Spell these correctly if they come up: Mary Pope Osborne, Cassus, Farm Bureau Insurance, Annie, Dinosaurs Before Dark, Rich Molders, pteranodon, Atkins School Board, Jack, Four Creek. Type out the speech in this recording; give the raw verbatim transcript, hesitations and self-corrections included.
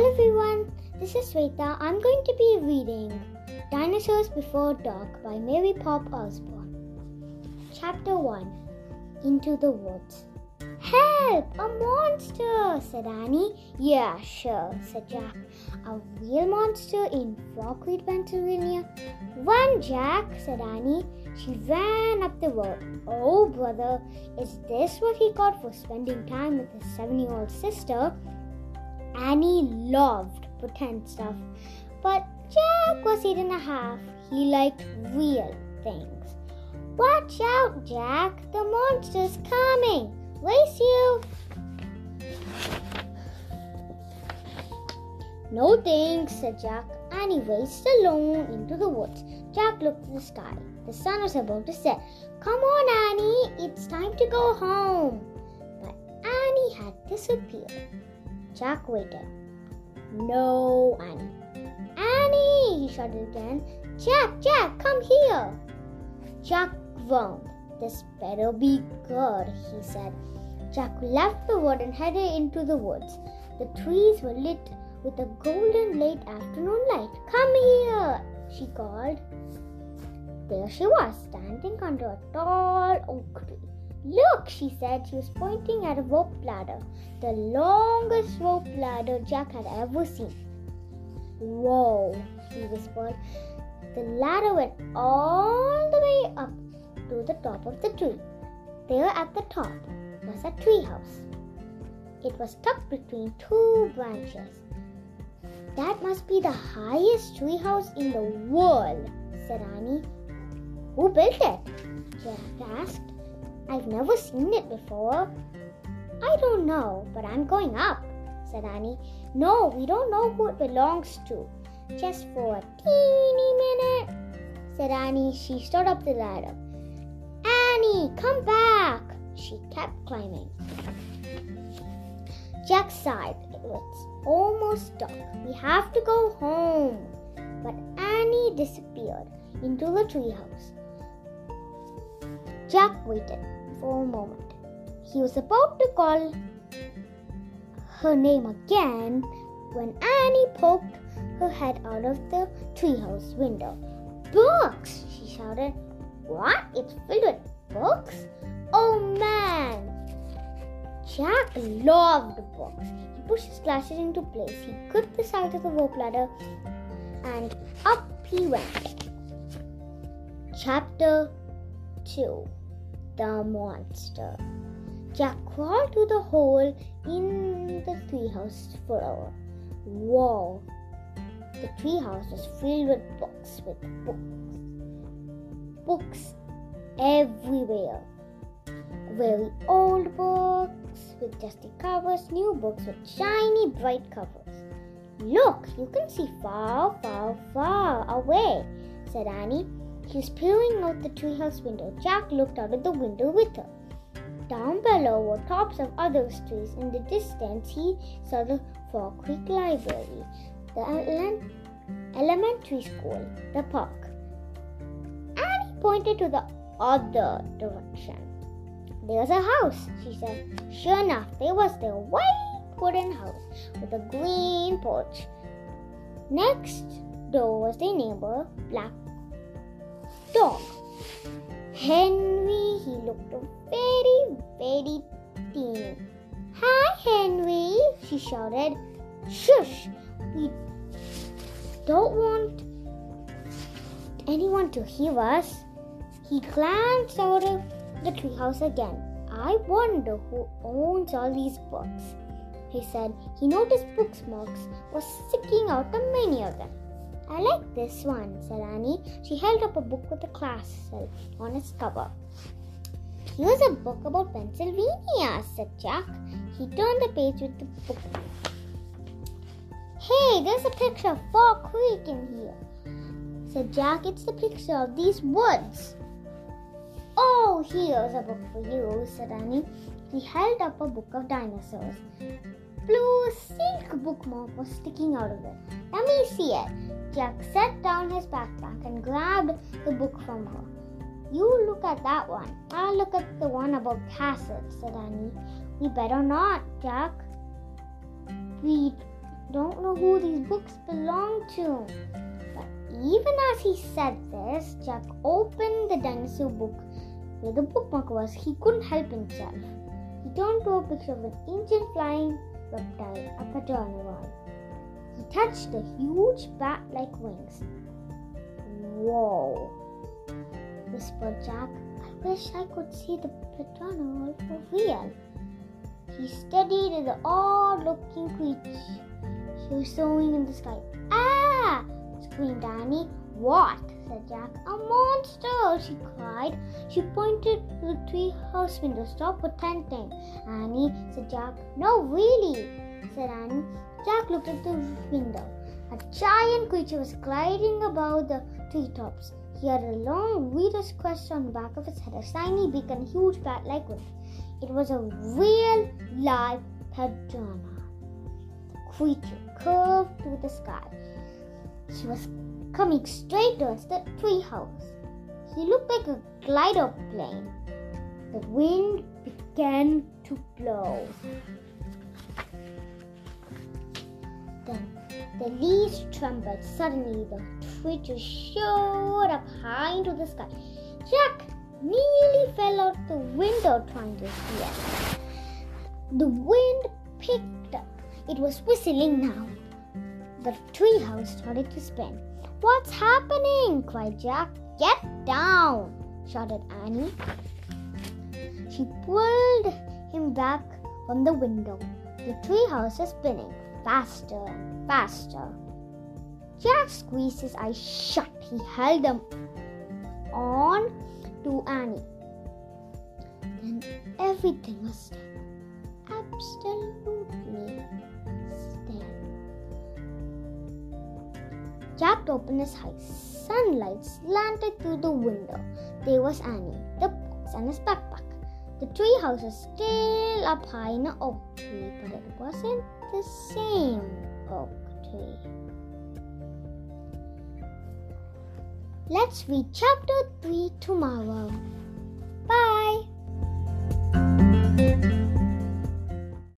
Hello everyone, this is Sweta. I'm going to be reading Dinosaurs Before Dark by Mary Pope Osborne. Chapter one, Into the Woods. Help! A monster! Said Annie. Yeah, sure, said Jack. A real monster in Frog Creek, Pennsylvania? Run, Jack, said Annie. She ran up the road. Oh, brother, is this what he got for spending time with his seven-year-old sister? Annie loved pretend stuff, but Jack was eight and a half. He liked real things. Watch out, Jack! The monster's coming! Race you! No thanks, said Jack. Annie raced alone into the woods. Jack looked at the sky. The sun was about to set. Come on, Annie! It's time to go home! But Annie had disappeared. Jack waited. No, Annie. Annie, he shouted again. Jack, Jack, come here. Jack groaned. This better be good, he said. Jack left the wood and headed into the woods. The trees were lit with a golden late afternoon light. Come here, she called. There she was, standing under a tall oak tree. Look, she said. She was pointing at a rope ladder, the longest rope ladder Jack had ever seen. Whoa, he whispered. The ladder went all the way up to the top of the tree. There at the top was a treehouse. It was tucked between two branches. That must be the highest treehouse in the world, said Annie. Who built it? Jack asked. I've never seen it before. I don't know, but I'm going up, said Annie. No, we don't know who it belongs to. Just for a teeny minute, said Annie. She stood up the ladder. Annie, come back! She kept climbing. Jack sighed. It was almost dark. We have to go home. But Annie disappeared into the treehouse. Jack waited for a moment. He was about to call her name again when Annie poked her head out of the treehouse window. Books! She shouted. What? It's filled with books? Oh man! Jack loved books. He pushed his glasses into place. He gripped the side of the rope ladder and up he went. Chapter two. The monster. Jack crawled through the hole in the treehouse floor. Whoa! The treehouse was filled with books, with books, books everywhere. Very old books with dusty covers, new books with shiny, bright covers. Look, you can see far, far, far away, said Annie. She was peering out the treehouse window. Jack looked out of the window with her. Down below were tops of other trees. In the distance, he saw the Four Creek Library, the ele- elementary school, the park. Annie pointed to the other direction. There's a house, she said. Sure enough, there was the white wooden house with a green porch. Next door was their neighbor, Black Dog. Henry, he looked very, very teeny. Hi, Henry, she shouted. Shush, we don't want anyone to hear us. He glanced out of the treehouse again. I wonder who owns all these books, he said. He noticed bookmarks were sticking out of many of them. I like this one, said Annie. She held up a book with a clasp on its cover. Here's a book about Pennsylvania, said Jack. He turned the page with the book. Hey, there's a picture of Four Creek in here, said Jack. It's the picture of these woods. Oh, here's a book for you, said Annie. He held up a book of dinosaurs. Blue silk bookmark was sticking out of it. Let me see it. Jack set down his backpack and grabbed the book from her. You look at that one. I'll look at the one about Cassus, said Annie. We better not, Jack. We don't know who these books belong to. But even as he said this, Jack opened the dinosaur book where the bookmark was. He couldn't help himself. He turned to a picture of an ancient flying reptile, a pteranodon. He touched the huge bat-like wings. Whoa, whispered Jack. I wish I could see the pteranodon for real. He studied the odd-looking creature he was soaring in the sky. Ah! screamed Annie. What? said Jack. A monster! she cried. She pointed to the tree house window. Stop pretending, Annie, said Jack. No, really, said Annie. Jack looked at the window. A giant creature was gliding above the treetops. He had a long, weedish crest on the back of his head, a shiny beak, and a huge bat-like wing. It was a real, live pteranodon. The creature curved through the sky. She was coming straight towards the treehouse. He looked like a glider plane. The wind began to blow. Then the leaves trembled. Suddenly, the creature shot up high into the sky. Jack nearly fell out the window trying to see it. The wind picked up. It was whistling now. The treehouse started to spin. What's happening? cried Jack. Get down, shouted Annie. She pulled him back from the window. The treehouse was spinning faster and faster. Jack squeezed his eyes shut. He held them on to Annie. Then everything was still. Absolutely still. Jack opened his eyes. Sunlight slanted through the window. There was Annie, the books, and his backpack. The treehouse was still up high in an oak tree, but it wasn't the same oak tree. Let's read chapter three tomorrow. Bye!